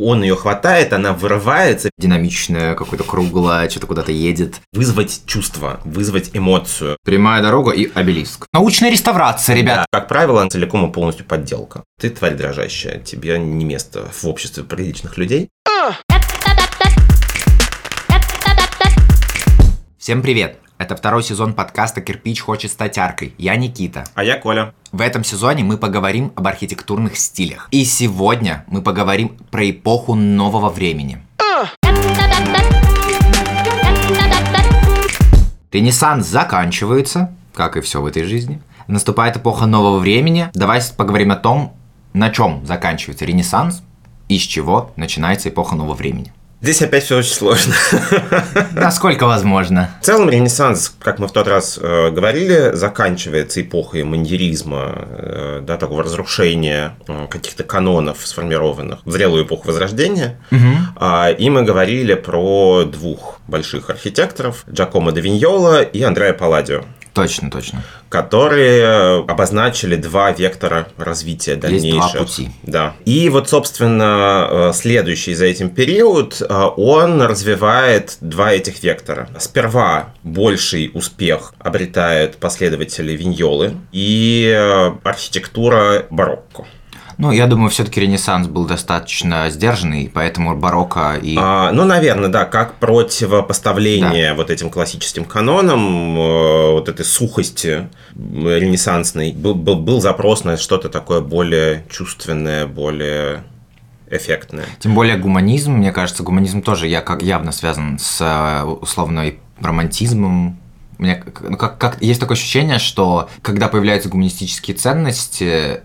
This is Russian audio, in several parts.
Он ее хватает, она вырывается. Динамичная, какой-то круглая, что-то куда-то едет. Вызвать чувство, вызвать эмоцию. Прямая дорога и обелиск. Научная реставрация, ребят. Да, как правило, целиком и полностью подделка. Ты тварь дрожащая, тебе не место в обществе приличных людей. Всем привет. Это второй сезон подкаста «Кирпич хочет стать аркой». Я Никита. А я Коля. В этом сезоне мы поговорим об архитектурных стилях. И сегодня мы поговорим про эпоху нового времени. Ренессанс заканчивается, как и все в этой жизни. Наступает эпоха нового времени. Давай поговорим о том, на чем заканчивается Ренессанс и с чего начинается эпоха нового времени. Здесь опять все очень сложно. Насколько возможно. В целом Ренессанс, как мы в тот раз говорили, заканчивается эпохой маньеризма, такого разрушения каких-то канонов сформированных, в зрелую эпоху Возрождения. И мы говорили про двух больших архитекторов, Джакомо де Виньола и Андреа Палладио. Точно, точно. Которые обозначили два вектора развития дальнейших. Есть два пути. Да. И вот, собственно, следующий за этим период, он развивает два этих вектора. Сперва больший успех обретают последователи Виньолы и архитектура барокко. Ну, я думаю, все-таки Ренессанс был достаточно сдержанный, поэтому барокко и... наверное, да, как противопоставление вот этим классическим канонам, вот этой сухости ренессансной, был запрос на что-то такое более чувственное, более... эффектная. Тем более гуманизм, мне кажется, гуманизм тоже явно связан с условно романтизмом. У меня есть такое ощущение, что когда появляются гуманистические ценности,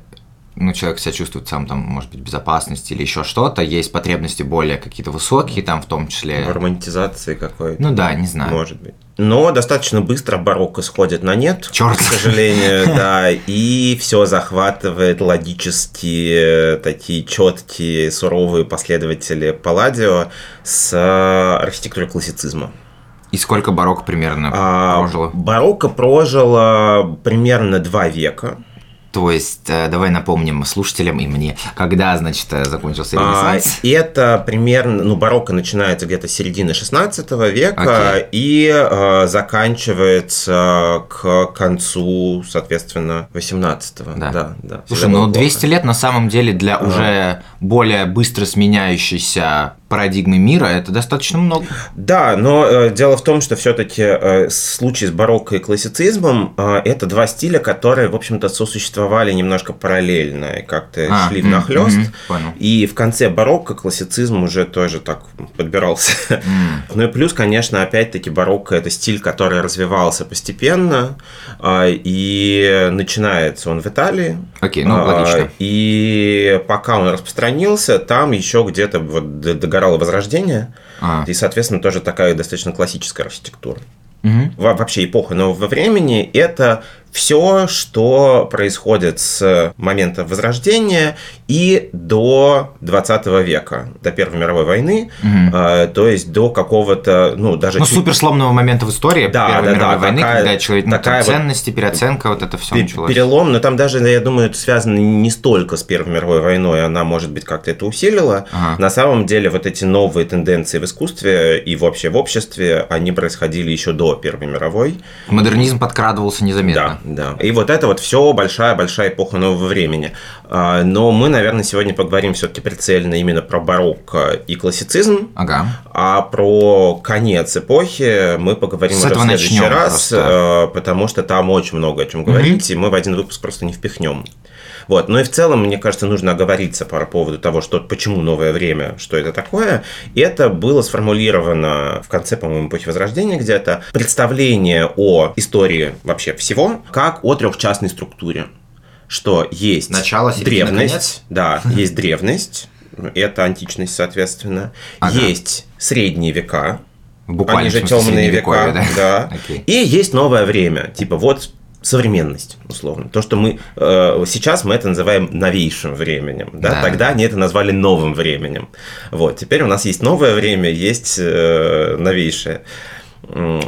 человек себя чувствует сам, может быть, в безопасности или еще что-то, есть потребности более какие-то высокие, в том числе... романтизации какой-то. Ну да, не знаю. Может быть. Но достаточно быстро барокко сходит на нет, к сожалению, да, и все захватывает логические, такие четкие, суровые последователи Палладио с архитектурой классицизма. И сколько барокко примерно прожило? Барокко прожило примерно 2 века. То есть, давай напомним слушателям и мне, когда, значит, закончился Ренессанс? Это примерно, барокко начинается где-то с середины 16 века и заканчивается к концу, соответственно, 18-го. Да. Да. Слушай, 200 лет на самом деле для уже более быстро сменяющейся парадигмы мира, это достаточно много. Да, но дело в том, что все-таки случай с барокко и классицизмом это два стиля, которые, в общем-то, сосуществовали немножко параллельно и как-то шли внахлёст. И в конце барокко классицизм уже тоже так подбирался. Ну и плюс, конечно, опять-таки барокко – это стиль, который развивался постепенно, и начинается он в Италии. Окей, логично. И пока он распространился, там еще где-то догорал Возрождение, и, соответственно, тоже такая достаточно классическая архитектура. Вообще эпоха нового времени – это все, что происходит с момента Возрождения и до 20 века, до Первой мировой войны, то есть до какого-то, суперсломного момента в истории Первой мировой войны, когда человек ценности, переоценка, это все началось. Перелом, но там даже, я думаю, это связано не столько с Первой мировой войной, она, может быть, как-то это усилила. На самом деле, вот эти новые тенденции в искусстве и вообще в обществе, они происходили еще до Первой мировой. Модернизм подкрадывался незаметно. Да, да. И вот это все большая-большая эпоха нового времени. Но мы, наверное, сегодня поговорим все-таки прицельно именно про барокко и классицизм, а про конец эпохи мы поговорим уже в следующий раз, потому что там очень много о чем говорить, и мы в один выпуск просто не впихнем. Ну и в целом, мне кажется, нужно оговориться по поводу того, почему новое время, что это такое. И это было сформулировано в конце, по-моему, эпохи Возрождения где-то, представление о истории вообще всего, как о трехчастной структуре, что есть начало, середина, древность, есть древность, это античность, соответственно, есть средние века, они же темные века, и есть новое время, современность, условно. То, что мы сейчас мы это называем новейшим временем. Да? Тогда они это назвали новым временем. Теперь у нас есть новое время, есть новейшее.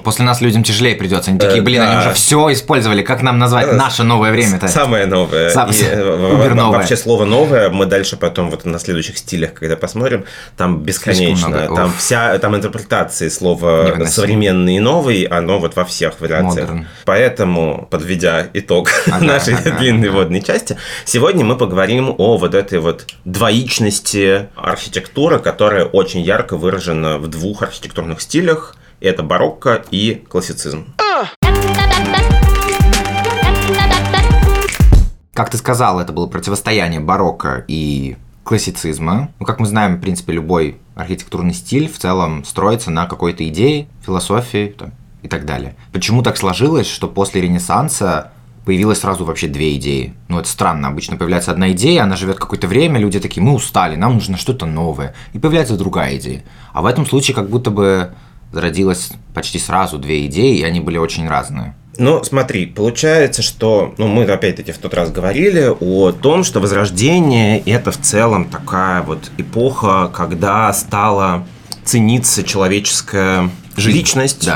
После нас людям тяжелее придется. Они такие, блин, они уже все использовали. Как нам назвать наше новое время-то? Самое новое. Убер-новое. Вообще слово новое. Мы дальше потом вот на следующих стилях, когда посмотрим, там бесконечно. Там вся там интерпретации слова современный и новый, оно вот во всех вариациях. Modern. Поэтому, подведя итог нашей длинной водной части, сегодня мы поговорим о вот этой вот двоичности архитектуры, которая очень ярко выражена в двух архитектурных стилях. Это барокко и классицизм. Как ты сказал, это было противостояние барокко и классицизма. Ну, как мы знаем, в принципе, любой архитектурный стиль в целом строится на какой-то идее, философии там, и так далее. Почему так сложилось, что после Ренессанса появилось сразу вообще две идеи? Ну, это странно, обычно появляется одна идея, она живет какое-то время, люди такие, мы устали, нам нужно что-то новое. И появляется другая идея. А в этом случае как будто бы зародилось почти сразу две идеи, и они были очень разные. Ну, смотри, получается, что... Ну, мы, опять-таки, в тот раз говорили о том, что Возрождение – это в целом такая вот эпоха, когда стала цениться человеческая личность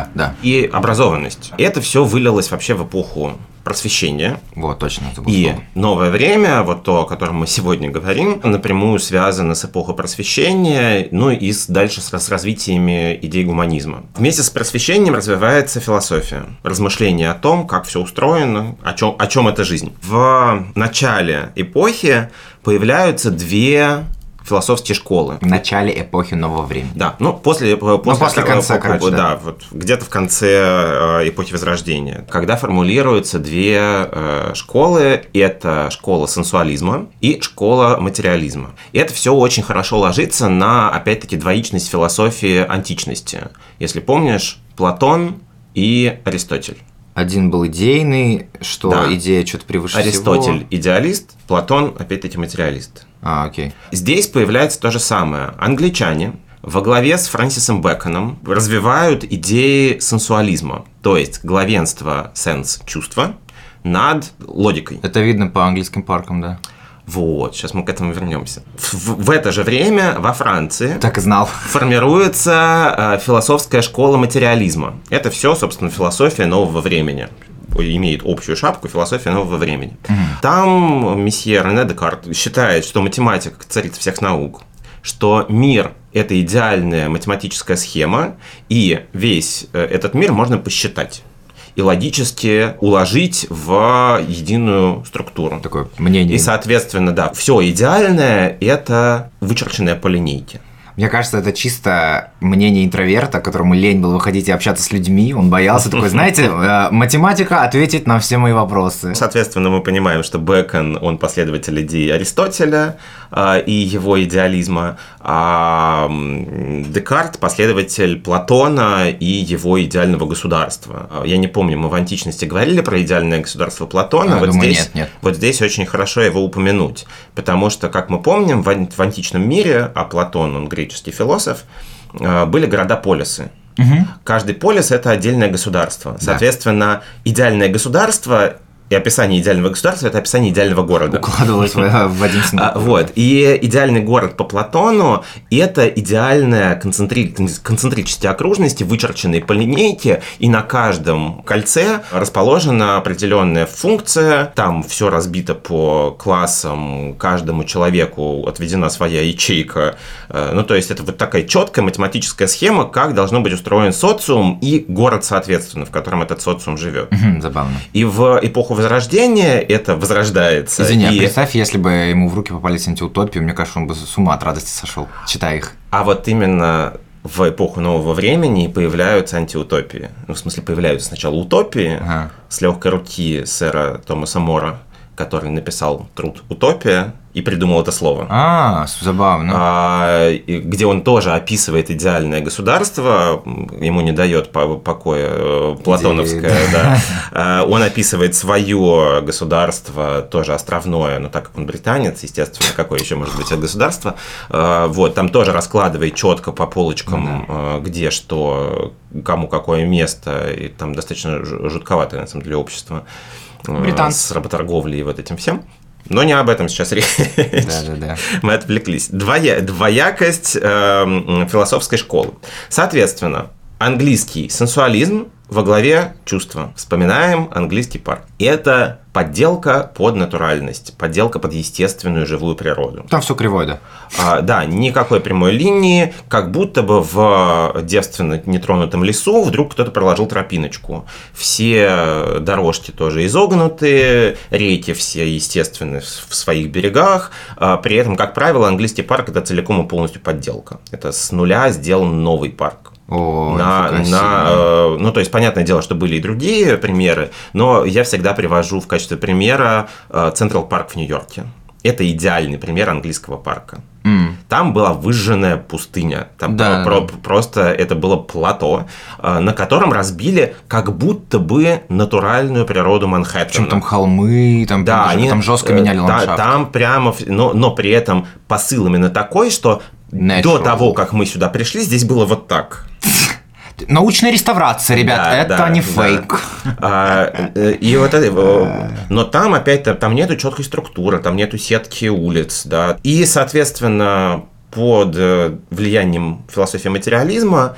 и образованность. Это все вылилось вообще в эпоху Просвещение. Вот, точно. И новое время, вот то, о котором мы сегодня говорим, напрямую связано с эпохой Просвещения, ну и дальше с развитиями идей гуманизма. Вместе с Просвещением развивается философия, размышления о том, как все устроено, о чем эта жизнь. В начале эпохи появляются две философские школы. В начале эпохи нового времени. Да, ну после конца, короче, да. Вот, где-то в конце эпохи Возрождения, когда формулируются две школы, это школа сенсуализма и школа материализма. И это все очень хорошо ложится на, опять-таки, двоичность философии античности. Если помнишь, Платон и Аристотель. Один был идейный, что да. Идея что-то превыше Аристотель всего. Идеалист, Платон, опять-таки, материалист. Окей. Здесь появляется то же самое. Англичане во главе с Фрэнсисом Бэконом развивают идеи сенсуализма, то есть главенство сенс-чувства над логикой. Это видно по английским паркам, да. Вот, сейчас мы к этому вернемся. В это же время во Франции так и знал. Формируется философская школа материализма. Это все, собственно, философия нового времени. Имеет общую шапку философия нового времени. Там месье Рене Декарт считает, что математика – царица всех наук, что мир – это идеальная математическая схема, и весь этот мир можно посчитать и логически уложить в единую структуру. Такое мнение. И, соответственно, да, все идеальное – это вычерченное по линейке. Мне кажется, это чисто мнение интроверта, которому лень было выходить и общаться с людьми. Он боялся, такой, знаете, математика ответит на все мои вопросы. Соответственно, мы понимаем, что Бэкон, он последователь идеи Аристотеля и его идеализма, а Декарт последователь Платона и его идеального государства. Я не помню, мы в античности говорили про идеальное государство Платона. Вот, думаю, здесь, нет. Вот здесь очень хорошо его упомянуть, потому что, как мы помним, в античном мире, а Платон, он грек, философ, были города-полисы. Каждый полис – это отдельное государство. Соответственно, идеальное государство и описание идеального государства – это описание идеального города. Укладывалось в один смысл. Вот. И идеальный город по Платону – это идеальная концентрические окружности, вычерченные по линейке, и на каждом кольце расположена определенная функция, там все разбито по классам, каждому человеку отведена своя ячейка. Ну, то есть, это вот такая четкая математическая схема, как должно быть устроен социум и город, соответственно, в котором этот социум живет. Забавно. И в эпоху Возрождения это возрождается. Извини, а представь, если бы ему в руки попались антиутопии, мне кажется, он бы с ума от радости сошел, читая их. А вот именно в эпоху нового времени появляются антиутопии. Ну, в смысле, появляются сначала утопии с легкой руки сэра Томаса Мора, который написал труд «Утопия» и придумал это слово. Забавно. Где он тоже описывает идеальное государство, ему не дает покоя платоновское. Да. Он описывает свое государство, тоже островное, но так как он британец, естественно, какое еще может быть это государство. Вот, там тоже раскладывает четко по полочкам, где что, кому какое место, и там достаточно жутковатое, на самом деле, общество. Британцы. С работорговлей и вот этим всем. Но не об этом сейчас речь. Да. Мы отвлеклись. Двоякость философской школы. Соответственно, Английский сенсуализм во главе чувства. Вспоминаем английский парк. Это подделка под натуральность, подделка под естественную живую природу. Там все кривое, да? Да, никакой прямой линии, как будто бы в девственно нетронутом лесу вдруг кто-то проложил тропиночку. Все дорожки тоже изогнутые, реки все естественны в своих берегах. При этом, как правило, английский парк – это целиком и полностью подделка. Это с нуля сделан новый парк. О, ну, то есть, понятное дело, что были и другие примеры, но я всегда привожу в качестве примера Централ Парк в Нью-Йорке. Это идеальный пример английского парка. Там была выжженная пустыня, там просто это было плато, на котором разбили как будто бы натуральную природу Манхэттена. Причем там холмы, там, там жестко меняли ландшафт. Там прямо, но при этом посыл именно такой, что до того, как мы сюда пришли, здесь было вот так. Научная реставрация, ребят, не фейк. И вот это, но там, опять-то, там нету четкой структуры, там нету сетки улиц, да. И, соответственно, под влиянием философии материализма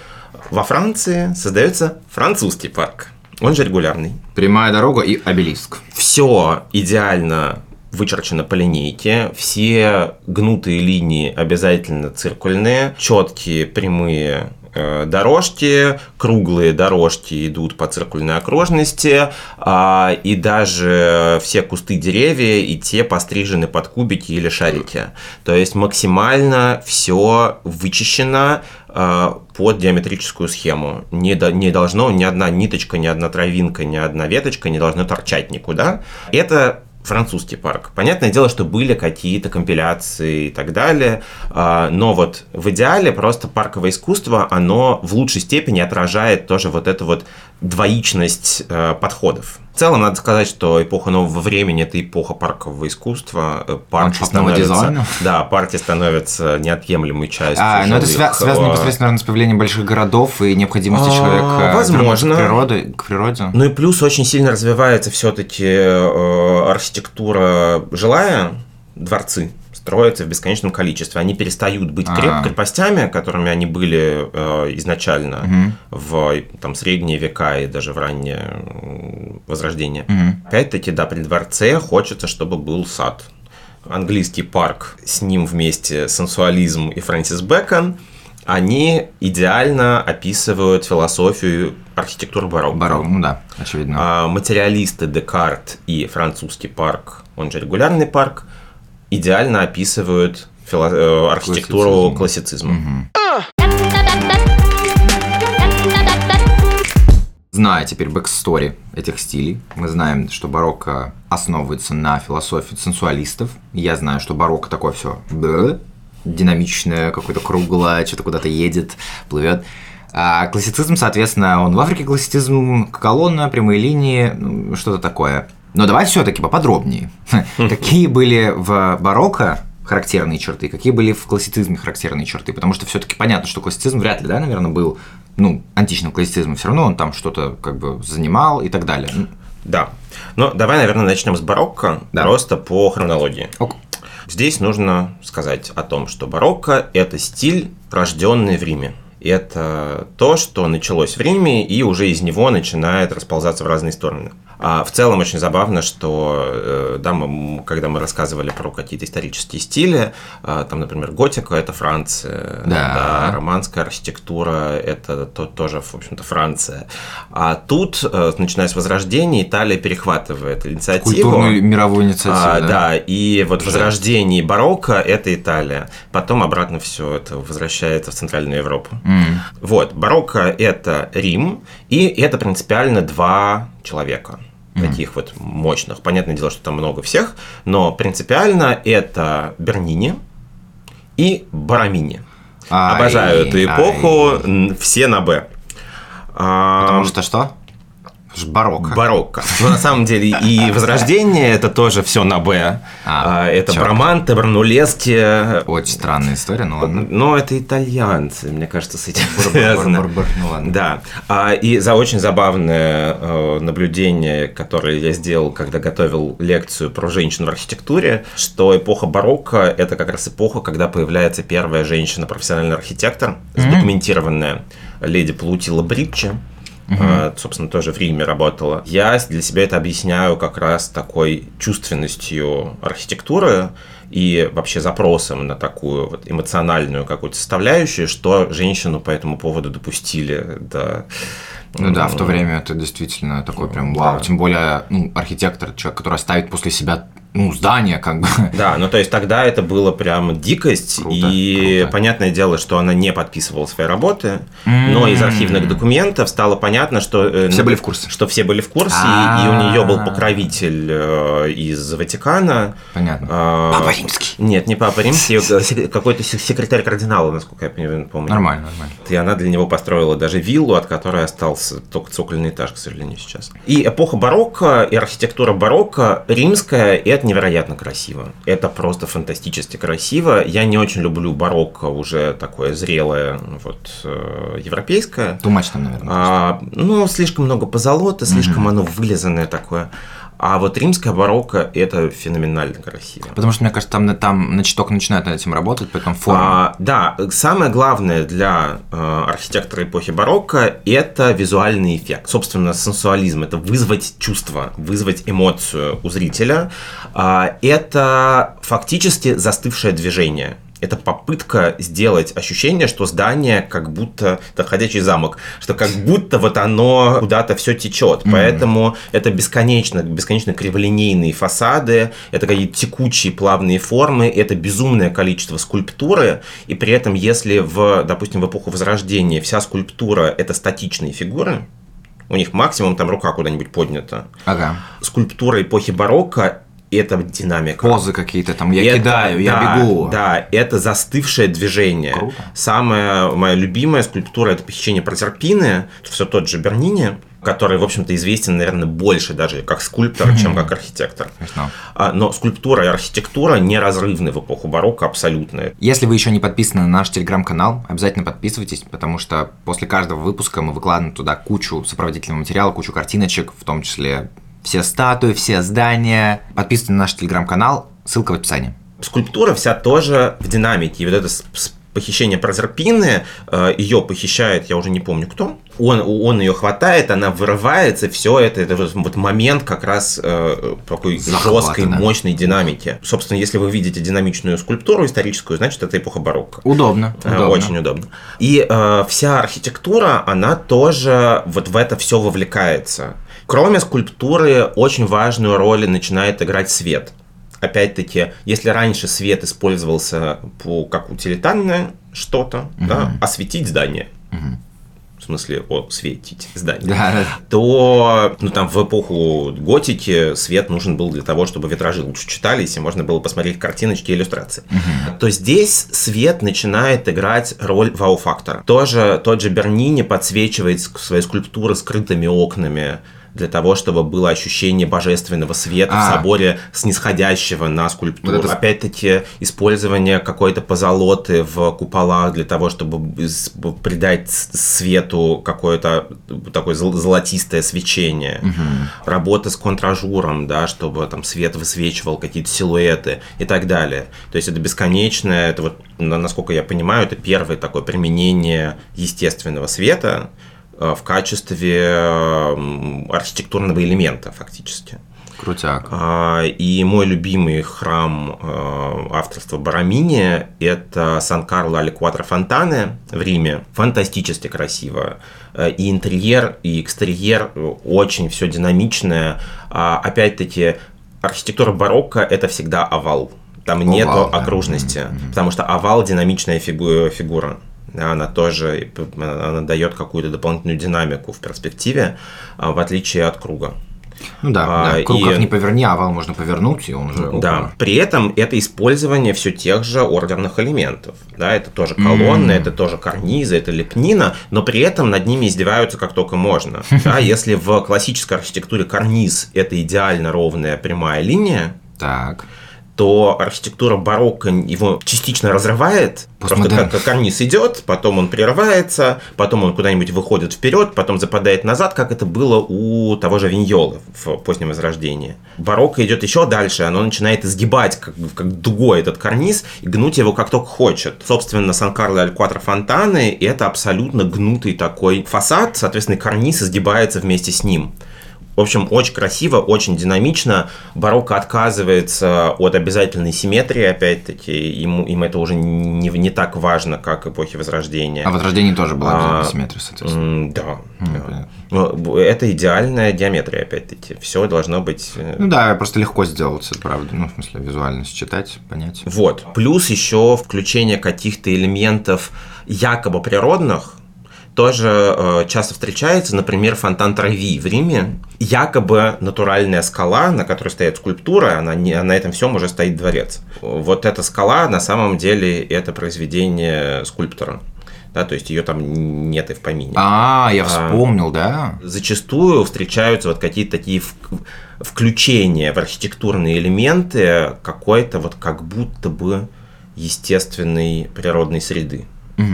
во Франции создается французский парк. Он же регулярный. Прямая дорога и обелиск. Все идеально вычерчено по линейке, все гнутые линии обязательно циркульные, четкие прямые дорожки, круглые дорожки идут по циркульной окружности, и даже все кусты, деревья и те пострижены под кубики или шарики. То есть максимально все вычищено под геометрическую схему. Не должно ни одна ниточка, ни одна травинка, ни одна веточка не должна торчать никуда. Это французский парк. Понятное дело, что были какие-то компиляции и так далее, но вот в идеале просто парковое искусство, оно в лучшей степени отражает тоже вот эту вот двоичность подходов. В целом, надо сказать, что эпоха нового времени – это эпоха паркового искусства. Парки становятся неотъемлемой частью. Но это связано непосредственно, наверное, с появлением больших городов и необходимости человека возможно. К природе. Ну и плюс очень сильно развивается все-таки архитектура жилая, дворцы строятся в бесконечном количестве. Они перестают быть крепостями, которыми они были изначально в средние века и даже в раннее Возрождение. Опять-таки, при дворце хочется, чтобы был сад. Английский парк, с ним вместе сенсуализм и Фрэнсис Бэкон, они идеально описывают философию архитектуры барокко. Очевидно. Материалисты Декарт и французский парк, он же регулярный парк, идеально описывают архитектуру классицизма. Зная теперь бэкстори этих стилей, мы знаем, что барокко основывается на философии сенсуалистов. Я знаю, что барокко такое все динамичное, какое-то круглое, что-то куда-то едет, плывет. А классицизм, соответственно, он в Африке классицизм, колонна, прямые линии, что-то такое. Но давай все-таки поподробнее. Какие были в барокко характерные черты, какие были в классицизме характерные черты? Потому что все-таки понятно, что классицизм вряд ли, наверное, был античным классицизмом. Все равно он там что-то занимал и так далее. Да. Но давай, наверное, начнем с барокко, просто по хронологии. Здесь нужно сказать о том, что барокко – это стиль, рожденный в Риме. Это то, что началось в Риме и уже из него начинает расползаться в разные стороны. В целом очень забавно, что когда мы рассказывали про какие-то исторические стили, там, например, готика – это Франция, романская архитектура – это тоже, в общем-то, Франция. А тут, начиная с Возрождения, Италия перехватывает инициативу. Культурную мировую инициативу. И вот Возрождение барокко – это Италия. Потом обратно все это возвращается в Центральную Европу. Вот, барокко – это Рим, и это принципиально два человека таких вот мощных. Понятное дело, что там много всех, но принципиально это Бернини и Борромини. Обожаю эту эпоху, все на «Б». Потому что что? Барокко. Барокко. Но на самом деле и Возрождение это тоже все на Б. Это Браманте, Бернулески. Очень странная история, но ладно. Но это итальянцы, мне кажется, с этим связано. Да. И за очень забавное наблюдение, которое я сделал, когда готовил лекцию про женщину в архитектуре, что эпоха барокко это как раз эпоха, когда появляется первая женщина-профессиональный архитектор, задокументированная леди Плаутила Бриччи. Собственно, тоже в Риме работала. Я для себя это объясняю как раз такой чувственностью архитектуры и вообще запросом на такую вот эмоциональную какую-то составляющую, что женщину по этому поводу допустили до... Ну да, в то время это действительно такой прям вау. Да. Тем более, архитектор, человек, который оставит после себя... здание как бы. Да, то есть тогда это было прям дикость, круто, и круто. Понятное дело, что она не подписывала свои работы, но из архивных документов стало понятно, что... Все были в курсе. Что все были в курсе, и у нее был покровитель из Ватикана. Понятно. Папа Римский. Нет, не Папа Римский, какой-то секретарь кардинала, насколько я помню. Нормально, нормально. И она для него построила даже виллу, от которой остался только цокольный этаж, к сожалению, сейчас. И эпоха барокко, и архитектура барокко, римская, это невероятно красиво. Это просто фантастически красиво. Я не очень люблю барокко уже такое зрелое, европейское. Тумачное, наверное. Слишком много позолота, слишком оно вылизанное такое. А вот римская барокко – это феноменально красиво. Потому что, мне кажется, там на чуток начинают над этим работать, поэтому форма. Да, самое главное для архитектора эпохи барокко – это визуальный эффект. Собственно, сенсуализм – это вызвать чувство, вызвать эмоцию у зрителя. Это фактически застывшее движение. Это попытка сделать ощущение, что здание как будто... Это ходячий замок. Что как будто оно куда-то все течет. Поэтому это бесконечно криволинейные фасады, это какие-то текучие плавные формы, это безумное количество скульптуры. И при этом, если, допустим, в эпоху Возрождения вся скульптура – это статичные фигуры, у них максимум там рука куда-нибудь поднята. Ага. Скульптура эпохи барокко – это динамика. Позы какие-то там, я бегу. Да, это застывшее движение. Круто. Самая моя любимая скульптура – это «Похищение Прозерпины», все тот же Бернини, который, в общем-то, известен, наверное, больше даже как скульптор, чем как архитектор. Но скульптура и архитектура неразрывны в эпоху барокко абсолютно. Если вы еще не подписаны на наш телеграм-канал, обязательно подписывайтесь, потому что после каждого выпуска мы выкладываем туда кучу сопроводительного материала, кучу картиночек, в том числе... Все статуи, все здания. Подписывайтесь на наш телеграм-канал, ссылка в описании. Скульптура вся тоже в динамике. И это «Похищение Прозерпины», ее похищает, я уже не помню кто. Он ее хватает, она вырывается, все это вот момент как раз такой жесткой, мощной динамики. Собственно, если вы видите динамичную скульптуру историческую, значит, это эпоха барокко. Удобно. Очень удобно. И вся архитектура, она тоже вот в это все вовлекается. Кроме скульптуры, очень важную роль начинает играть свет. Опять-таки, если раньше свет использовался как утилитарное что-то, осветить здание, в смысле, осветить здание, то в эпоху готики свет нужен был для того, чтобы витражи лучше читались, и можно было посмотреть картиночки и иллюстрации. То здесь свет начинает играть роль вау-фактора. Тот же Бернини подсвечивает свои скульптуры скрытыми окнами, для того, чтобы было ощущение божественного света в соборе, снисходящего на скульптуру. Вот это... Опять-таки, использование какой-то позолоты в куполах для того, чтобы придать свету какое-то такое золотистое свечение. Работа с контражуром, чтобы там свет высвечивал какие-то силуэты и так далее. То есть это бесконечное, это насколько я понимаю, это первое такое применение естественного света в качестве архитектурного элемента, фактически. Крутяк. И мой любимый храм авторства Борромини – это Сан-Карло-алле-Куаттро-Фонтане в Риме. Фантастически красиво. И интерьер, и экстерьер, очень все динамичное. Опять-таки, архитектура барокко – это всегда овал. Там нету окружности, потому что овал – динамичная фигура. Она дает какую-то дополнительную динамику в перспективе, в отличие от круга. Ну да, да. Круг как не поверни, а овал можно повернуть, и он уже... Да, при этом это использование все тех же ордерных элементов. Да, это тоже колонны, это тоже карнизы, это лепнина, но при этом над ними издеваются как только можно. Да, если в классической архитектуре карниз – это идеально ровная прямая линия, так, то архитектура барокко его частично разрывает, просто как карниз идет, потом он прерывается, потом он куда-нибудь выходит вперед, потом западает назад, как это было у того же Виньолы в позднем Возрождении. Барокко идет еще дальше, оно начинает изгибать как дугой этот карниз и гнуть его как только хочет. Собственно, Сан-Карло-алле-Куаттро-Фонтане – это абсолютно гнутый такой фасад, соответственно, карниз изгибается вместе с ним. В общем, очень красиво, очень динамично. Барокко отказывается от обязательной симметрии, опять-таки. Им это уже не так важно, как эпохи Возрождения. А в Возрождении тоже была обязательная симметрия, соответственно. Да. Это идеальная геометрия, опять-таки. Все должно быть... Ну да, просто легко сделать, правда. Ну, в смысле, визуально считать, понять. Вот. Плюс еще включение каких-то элементов якобы природных, тоже часто встречается, например, фонтан Трави в Риме. Якобы натуральная скала, на которой стоит скульптура, а на этом всем уже стоит дворец. Вот эта скала, на самом деле, это произведение скульптора. Да, то есть ее там нет и в помине. Я вспомнил, да. Зачастую встречаются вот какие-то такие включения в архитектурные элементы какой-то вот как будто бы естественной природной среды. Угу.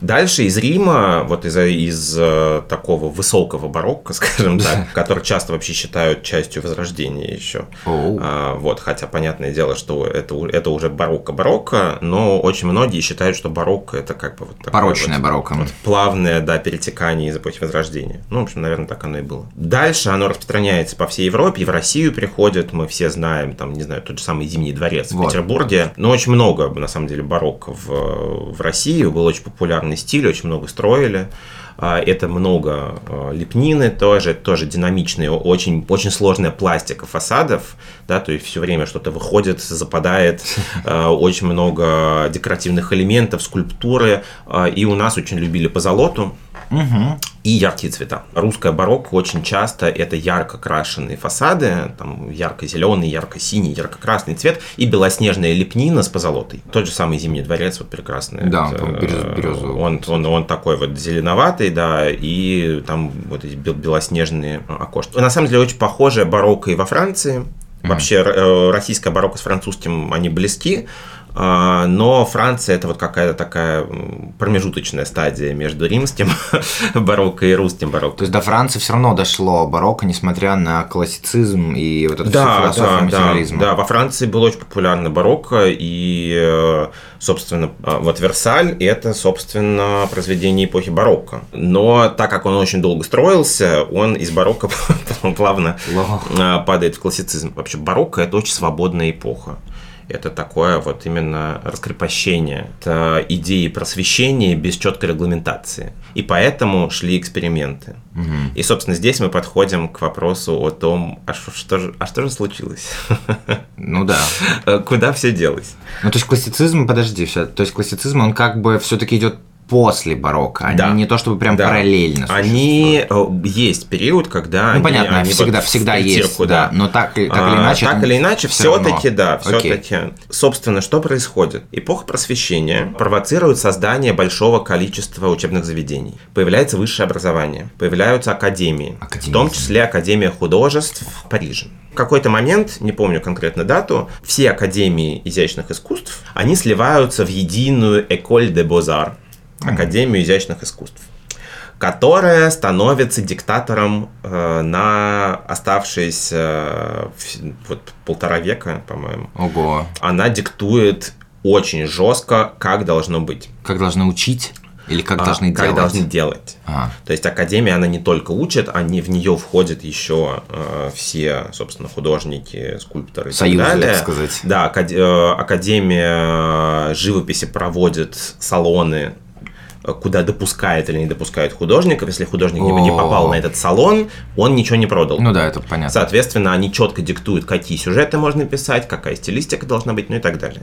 Дальше из Рима, вот из такого высокого барокко, скажем так, который часто вообще считают частью Возрождения еще. Вот, хотя понятное дело, что это уже барокко-барокко, но очень многие считают, что барокко это как бы вот такое порочное вот, барокко. Вот, плавное, да, перетекание из эпохи Возрождения. Ну, в общем, наверное, так оно и было. Дальше оно распространяется по всей Европе, и в Россию приходит, мы все знаем, там, не знаю, тот же самый Зимний дворец в Петербурге. Но очень много, на самом деле, барокко в России, был очень популярный стиль, очень много строили. Это много лепнины тоже динамичные, очень, очень сложная пластика фасадов, да, то есть все время что-то выходит, западает, очень много декоративных элементов, скульптуры, и у нас очень любили позолоту и яркие цвета. Русская барокко очень часто это ярко крашеные фасады, там ярко-зеленый, ярко-синий, ярко-красный цвет и белоснежная лепнина с позолотой. Тот же самый Зимний дворец, вот прекрасный. Да, он такой вот зеленоватый, да, и там вот эти белоснежные окошки. На самом деле очень похожая барокко и во Франции. Вообще российская барокко с французским, они близки, но Франция это вот какая-то такая промежуточная стадия между римским барокко и русским барокко. То есть до Франции все равно дошло барокко, несмотря на классицизм и вот эту философию материализма. Да, во Франции было очень популярно барокко, и, собственно, вот Версаль это, собственно, произведение эпохи барокко. Но так как он очень долго строился, он из барокко плавно падает в классицизм. Вообще барокко это очень свободная эпоха. Это такое вот именно раскрепощение, это идеи просвещения без четкой регламентации. И поэтому шли эксперименты. И, собственно, здесь мы подходим к вопросу о том, что же случилось? Ну да. Куда все делось? Ну то есть классицизм, то есть классицизм, он как бы все-таки идет после барокко, они не то чтобы прям параллельно существуют. Они есть период, когда... Ну, понятно, они всегда есть, да, но так или иначе, все-таки, да, все-таки. Собственно, что происходит? Эпоха просвещения провоцирует создание большого количества учебных заведений. Появляется высшее образование, появляются академии, в том числе Академия художеств в Париже. В какой-то момент, не помню конкретно дату, все академии изящных искусств, они сливаются в единую Эколь де Бозар, Академию изящных искусств, которая становится диктатором на оставшиеся вот, 1,5 века, по-моему. Ого. Она диктует очень жестко, как должно быть. Как должно учить? Или как должны делать? Как должны делать. То есть академия, она не только учит, в нее входят еще все, собственно, художники, скульпторы союзы, и так далее. Так сказать. Да, академия живописи проводит салоны, куда допускает или не допускает художников. Если художник не попал на этот салон, он ничего не продал. Ну да, это понятно. Соответственно, они четко диктуют, какие сюжеты можно писать, какая стилистика должна быть, ну и так далее.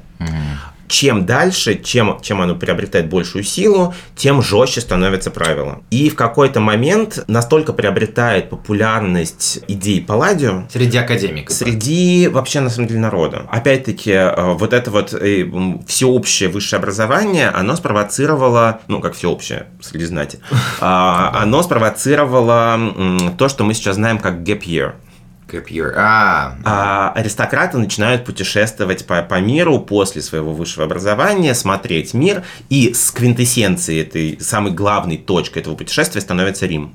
чем дальше, чем оно приобретает большую силу, тем жестче становится правило. И в какой-то момент настолько приобретает популярность идей Палладио среди академиков, среди вообще, на самом деле, народа. Опять-таки, вот это вот всеобщее высшее образование, оно спровоцировало, ну, как всеобщее, среди знати, оно спровоцировало то, что мы сейчас знаем как gap year. Аристократы начинают путешествовать по миру после своего высшего образования, смотреть мир, и с квинтэссенцией этой самой главной точкой этого путешествия становится Рим.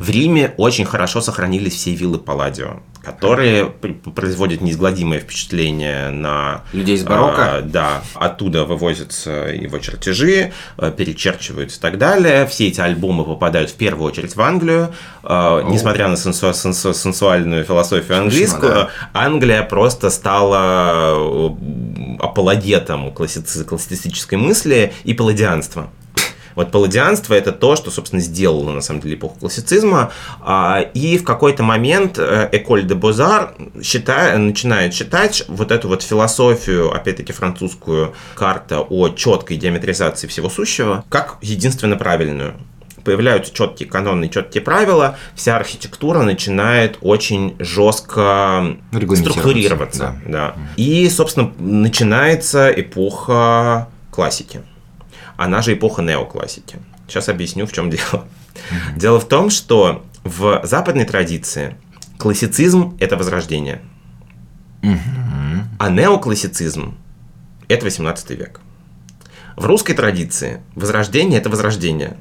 В Риме очень хорошо сохранились все виллы Палладио, которые производят неизгладимое впечатление на... людей из барокко? Да. Оттуда вывозятся его чертежи, перечерчиваются и так далее. Все эти альбомы попадают в первую очередь в Англию. Несмотря на сенсуальную философию английскую, Англия просто стала апологетом классистической мысли и палладианства. Вот палладианство – это то, что, собственно, сделало, на самом деле, эпоху классицизма. И в какой-то момент Эколь де Бозар начинает считать вот эту вот философию, опять-таки, французскую карту о четкой диаметризации всего сущего, как единственно правильную. Появляются четкие каноны, четкие правила, вся архитектура начинает очень жестко структурироваться. Да. И, собственно, начинается эпоха классики. Она же эпоха неоклассики. Сейчас объясню, в чем дело. Дело в том, что в западной традиции классицизм – это возрождение, а неоклассицизм – это 18 век. В русской традиции возрождение – это возрождение,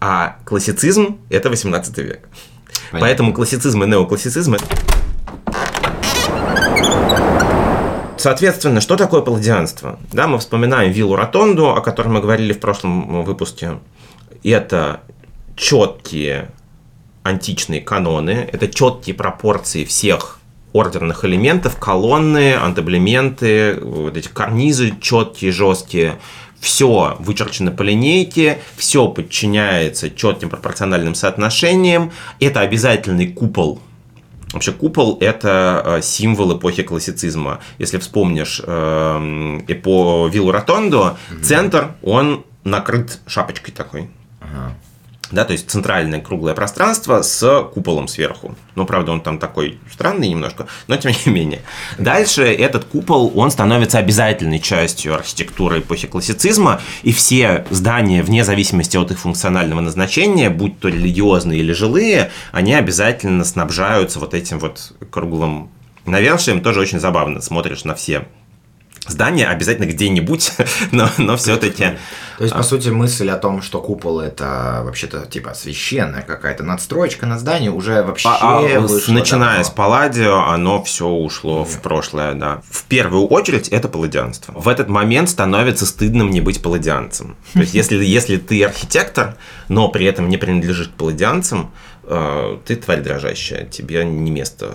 а классицизм – это 18 век. Понятно. Поэтому классицизм и неоклассицизм – соответственно, что такое палладианство? Да, мы вспоминаем Виллу Ротонду, о которой мы говорили в прошлом выпуске. Это четкие античные каноны, это четкие пропорции всех ордерных элементов, колонны, антаблементы, вот эти карнизы четкие, жесткие. Все вычерчено по линейке, все подчиняется четким пропорциональным соотношениям. Это обязательный купол. Вообще, купол – это символ эпохи классицизма. Если вспомнишь Виллу Ротонду, центр, он накрыт шапочкой такой. Да, то есть центральное круглое пространство с куполом сверху. Ну, правда, он там такой странный немножко, но тем не менее. Дальше этот купол, он становится обязательной частью архитектуры эпохи классицизма, и все здания, вне зависимости от их функционального назначения, будь то религиозные или жилые, они обязательно снабжаются вот этим вот круглым навершием. Тоже очень забавно, смотришь на все здание обязательно где-нибудь, но все-таки... То есть, по сути, мысль о том, что купол – это вообще-то типа священная какая-то надстройка на здание, уже вообще... Начиная с Палладио, оно все ушло в прошлое, да. В первую очередь, это палладианство. В этот момент становится стыдным не быть палладианцем. То есть, если ты архитектор, но при этом не принадлежишь к палладианцам, ты тварь дрожащая, тебе не место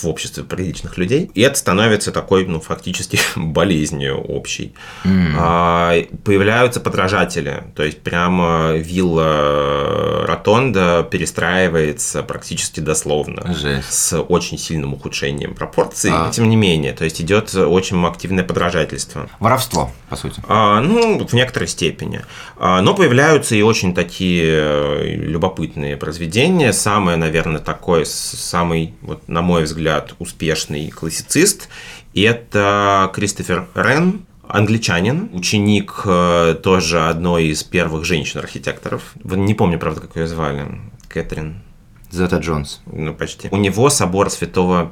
в обществе приличных людей, и это становится такой, ну, фактически болезнью общей. Появляются подражатели, то есть прямо Вилла Ротонда перестраивается практически дословно. Жесть. С очень сильным ухудшением пропорций, и тем не менее, то есть идет очень активное подражательство. Воровство, по сути. Ну, в некоторой степени. Но появляются и очень такие любопытные произведения. Самое, наверное, такое, самый, вот, на мой взгляд, успешный классицист – это Кристофер Рен, англичанин, ученик тоже одной из первых женщин-архитекторов. Не помню, правда, как ее звали. Кэтрин. Зета Джонс. Ну, почти. У него собор Святого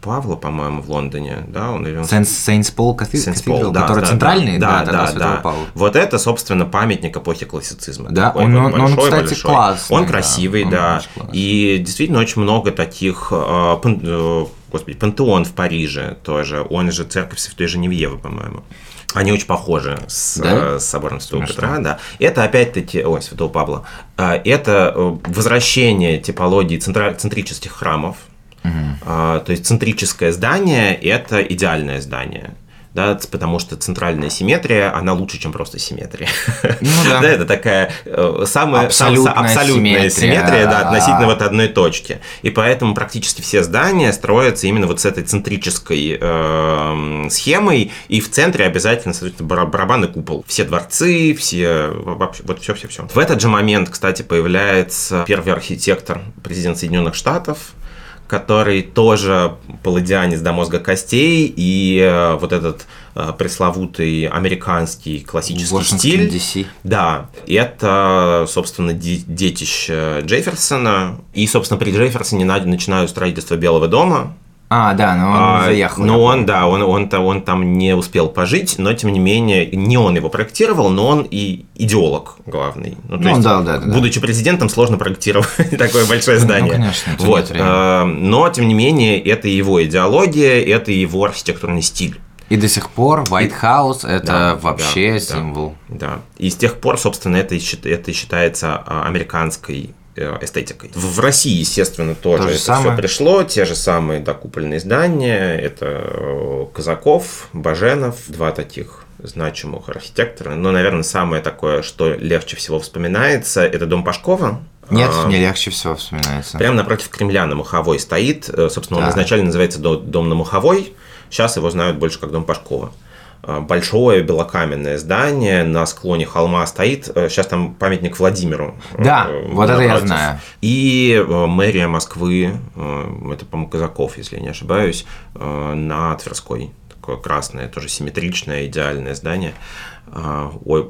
Павла, по-моему, в Лондоне, да, он или Сейнс-пол кафедрал, который центральный, да, Святого Павла. Вот это, собственно, памятник эпохи классицизма. Да, такой он большой, кстати, классный. Он красивый, да. И действительно очень много таких, Пантеон в Париже тоже, он же церковь Святой Женевьевы, по-моему. Они очень похожи с собором Святого Петра, да. Это опять-таки, Святого Павла, это возвращение типологии центрических храмов. То есть центрическое здание – это идеальное здание. да, потому что центральная симметрия, она лучше, чем просто симметрия. Ну, да. Да, это такая самая абсолютная симметрия, да, относительно вот одной точки. И поэтому практически все здания строятся именно вот с этой центрической схемой, и в центре обязательно, соответственно, барабан и купол. Все дворцы, все, вообще, вот все-все-все. В этот же момент, кстати, появляется первый архитектор, президент Соединенных Штатов, который тоже палладианец до мозга костей, и вот этот пресловутый американский классический стиль. DC. Да, это, собственно, детище Джефферсона, и, собственно, при Джефферсоне начинают строительство Белого дома. А, да, но он заехал. Но он, да, он там не успел пожить, но, тем не менее, не он его проектировал, но он и идеолог главный. Ну, то есть, будучи президентом, сложно проектировать такое большое здание. Ну, конечно, вот. Но, тем не менее, это его идеология, это его архитектурный стиль. И до сих пор White House – это вообще символ. Да, и с тех пор, собственно, это считается американской эстетикой. В России, естественно, тоже это все пришло. Те же самые докупольные здания. Это Казаков, Баженов. Два таких значимых архитектора. Но, наверное, самое такое, что легче всего вспоминается, это дом Пашкова. Нет, мне легче всего вспоминается. Прямо напротив Кремля на Моховой стоит. Собственно, он изначально называется дом на Моховой. Сейчас его знают больше как дом Пашкова. Большое белокаменное здание на склоне холма стоит. Сейчас там памятник Владимиру. Да, вот это я знаю. И мэрия Москвы, это, по-моему, Казаков, если я не ошибаюсь, на Тверской. Такое красное, тоже симметричное, идеальное здание. Ой,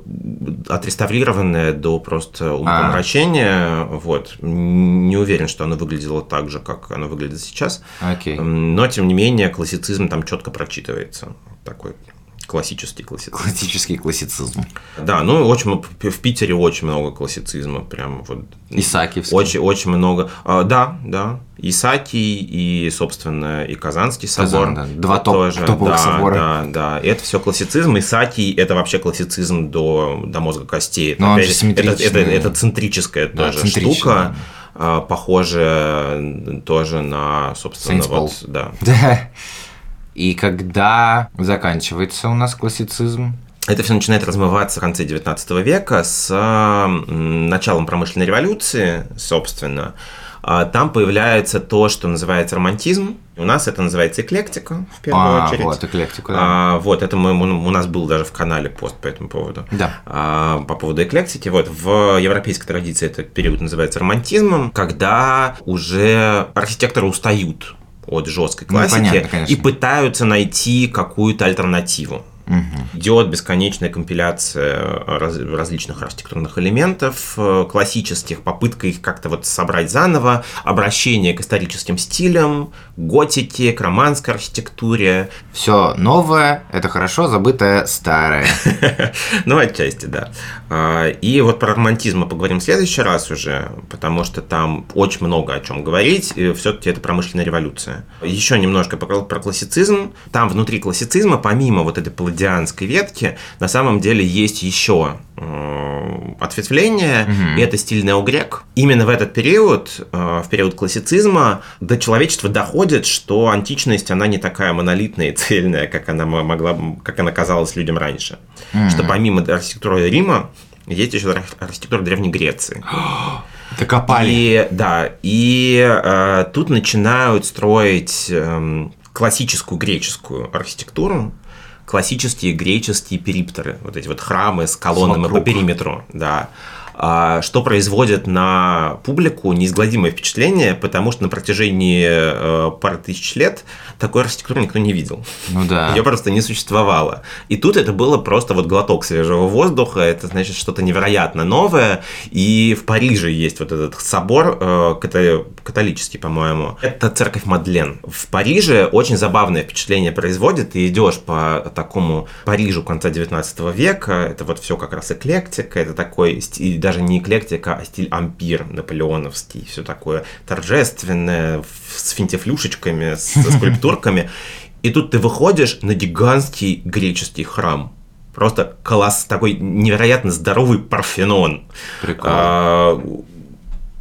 отреставрированное до просто умопомрачения. Вот. Не уверен, что оно выглядело так же, как оно выглядит сейчас. Окей. Но, тем не менее, классицизм там четко прочитывается. Такой классический классицизм. Классический классицизм. Да, ну очень, в Питере очень много классицизма, прям вот. Исаакиевский. Очень, очень много. Да, да. Исаакий и, собственно, и Казанский собор. Да. Два топовых собора. Да, да. Это все классицизм. Исаакий – это вообще классицизм до мозга костей. Но опять, это центрическая тоже штука. Да. Похожая тоже на, собственно, Сейнс-пол. Вот, да. И когда заканчивается у нас классицизм? Это все начинает размываться в конце XIX века с началом промышленной революции, собственно. Там появляется то, что называется романтизм. У нас это называется эклектика, в первую очередь. Вот, эклектика, да. Вот, это у нас был даже в канале пост по этому поводу. Да. По поводу эклектики. Вот, в европейской традиции этот период называется романтизмом, когда уже архитекторы устают от жесткой классики, ну, понятно, и пытаются найти какую-то альтернативу. Угу. Идет бесконечная компиляция различных архитектурных элементов, классических, попытка их как-то вот собрать заново, обращение к историческим стилям, готике, к романской архитектуре. Все новое – это хорошо забытое старое. Ну, отчасти, да. И вот про романтизм мы поговорим в следующий раз уже, потому что там очень много о чем говорить, и все-таки это промышленная революция. Еще немножко про классицизм. Там внутри классицизма, помимо вот этой палладианской ветки, на самом деле есть еще ответвление, и это стиль неогрек. Именно в этот период, в период классицизма, до человечества доходит, что античность, она не такая монолитная и цельная, как она казалась людям раньше. Что помимо архитектуры Рима, есть еще архитектура Древней Греции. Докопали. И тут начинают строить классическую греческую архитектуру, классические греческие перипторы, вот эти вот храмы с колоннами по периметру, да, что производит на публику неизгладимое впечатление, потому что на протяжении пары тысяч лет такой архитектуры никто не видел. Ну да. Ее просто не существовало. И тут это было просто вот глоток свежего воздуха, это значит что-то невероятно новое. И в Париже есть вот этот собор католический, по-моему. Это церковь Мадлен. В Париже очень забавное впечатление производит. Ты идешь по такому Парижу конца 19 века, это вот все как раз эклектика, это такой стиль, даже не эклектика, а стиль ампир наполеоновский, все такое торжественное, с финтифлюшечками, со скульптурками. И тут ты выходишь на гигантский греческий храм. Просто колосс, такой невероятно здоровый Парфенон. Прикольно.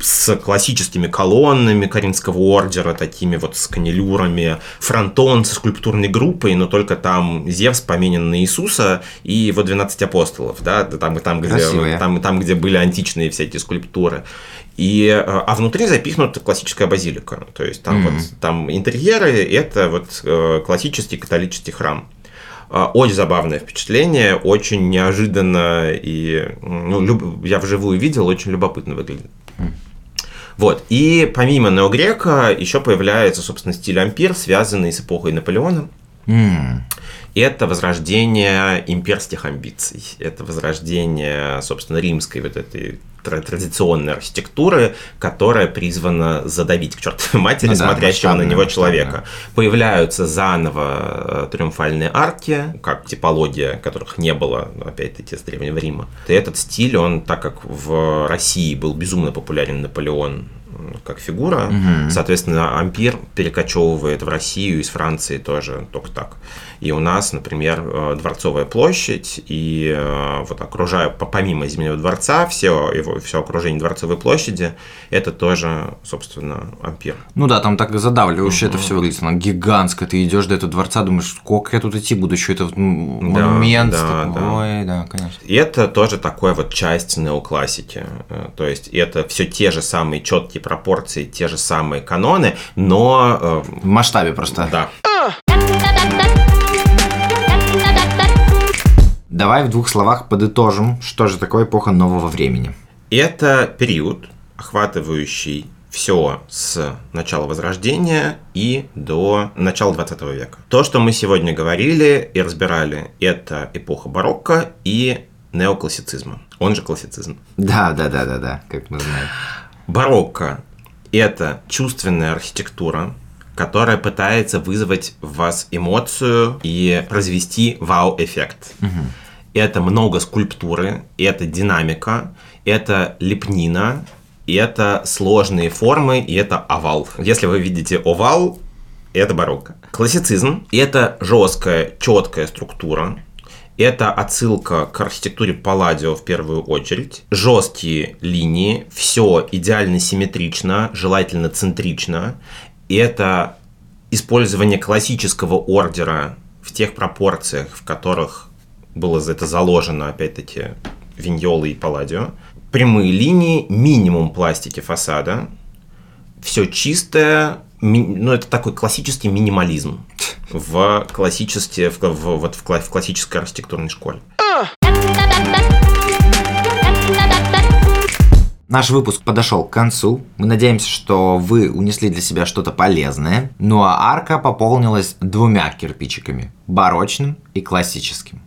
с классическими колоннами Каринского ордера, такими вот с канилюрами, фронтон со скульптурной группой, но только там Зевс поменен на Иисуса и его 12 апостолов, да, там, где были античные всякие скульптуры. А внутри запихнута классическая базилика, то есть там, вот, там интерьеры, это вот классический католический храм. Очень забавное впечатление, очень неожиданно и я вживую видел, очень любопытно выглядит. Вот. И помимо неогрека еще появляется, собственно, стиль ампир, связанный с эпохой Наполеона. Это возрождение имперских амбиций, это возрождение, собственно, римской вот этой традиционной архитектуры, которая призвана задавить к чертовой матери смотрящего на него человека. Появляются заново триумфальные арки, как типология, которых не было, опять-таки, с Древнего Рима. И этот стиль, он, так как в России был безумно популярен Наполеон как фигура, соответственно, ампир перекочевывает в Россию из Франции тоже только так. И у нас, например, Дворцовая площадь, и вот помимо Зимнего дворца, все окружение Дворцовой площади, это тоже, собственно, ампир. Ну да, там так задавливающе это все выглядит, она гигантская, ты идешь до этого дворца, думаешь, сколько я тут идти буду, еще это монумент такой, да, конечно. И это тоже такая вот часть неоклассики, то есть это все те же самые четкие пропорции, те же самые каноны, но... в масштабе просто. Да. Давай в двух словах подытожим, что же такое эпоха нового времени. Это период, охватывающий все с начала Возрождения и до начала 20 века. То, что мы сегодня говорили и разбирали, это эпоха барокко и неоклассицизма, он же классицизм. Да, как мы знаем. Барокко – это чувственная архитектура, которая пытается вызвать в вас эмоцию и произвести вау-эффект. Это много скульптуры, это динамика, это лепнина, это сложные формы, и это овал. Если вы видите овал, это барокко. Классицизм – это жесткая, четкая структура. Это отсылка к архитектуре Палладио в первую очередь. Жесткие линии, все идеально симметрично, желательно центрично. И это использование классического ордера в тех пропорциях, в которых было это заложено, опять-таки, Виньолой и Палладио. Прямые линии, минимум пластики фасада, все чистое. Это такой классический минимализм в классической архитектурной школе. Наш выпуск подошел к концу. Мы надеемся, что вы унесли для себя что-то полезное. Ну а арка пополнилась двумя кирпичиками – барочным и классическим.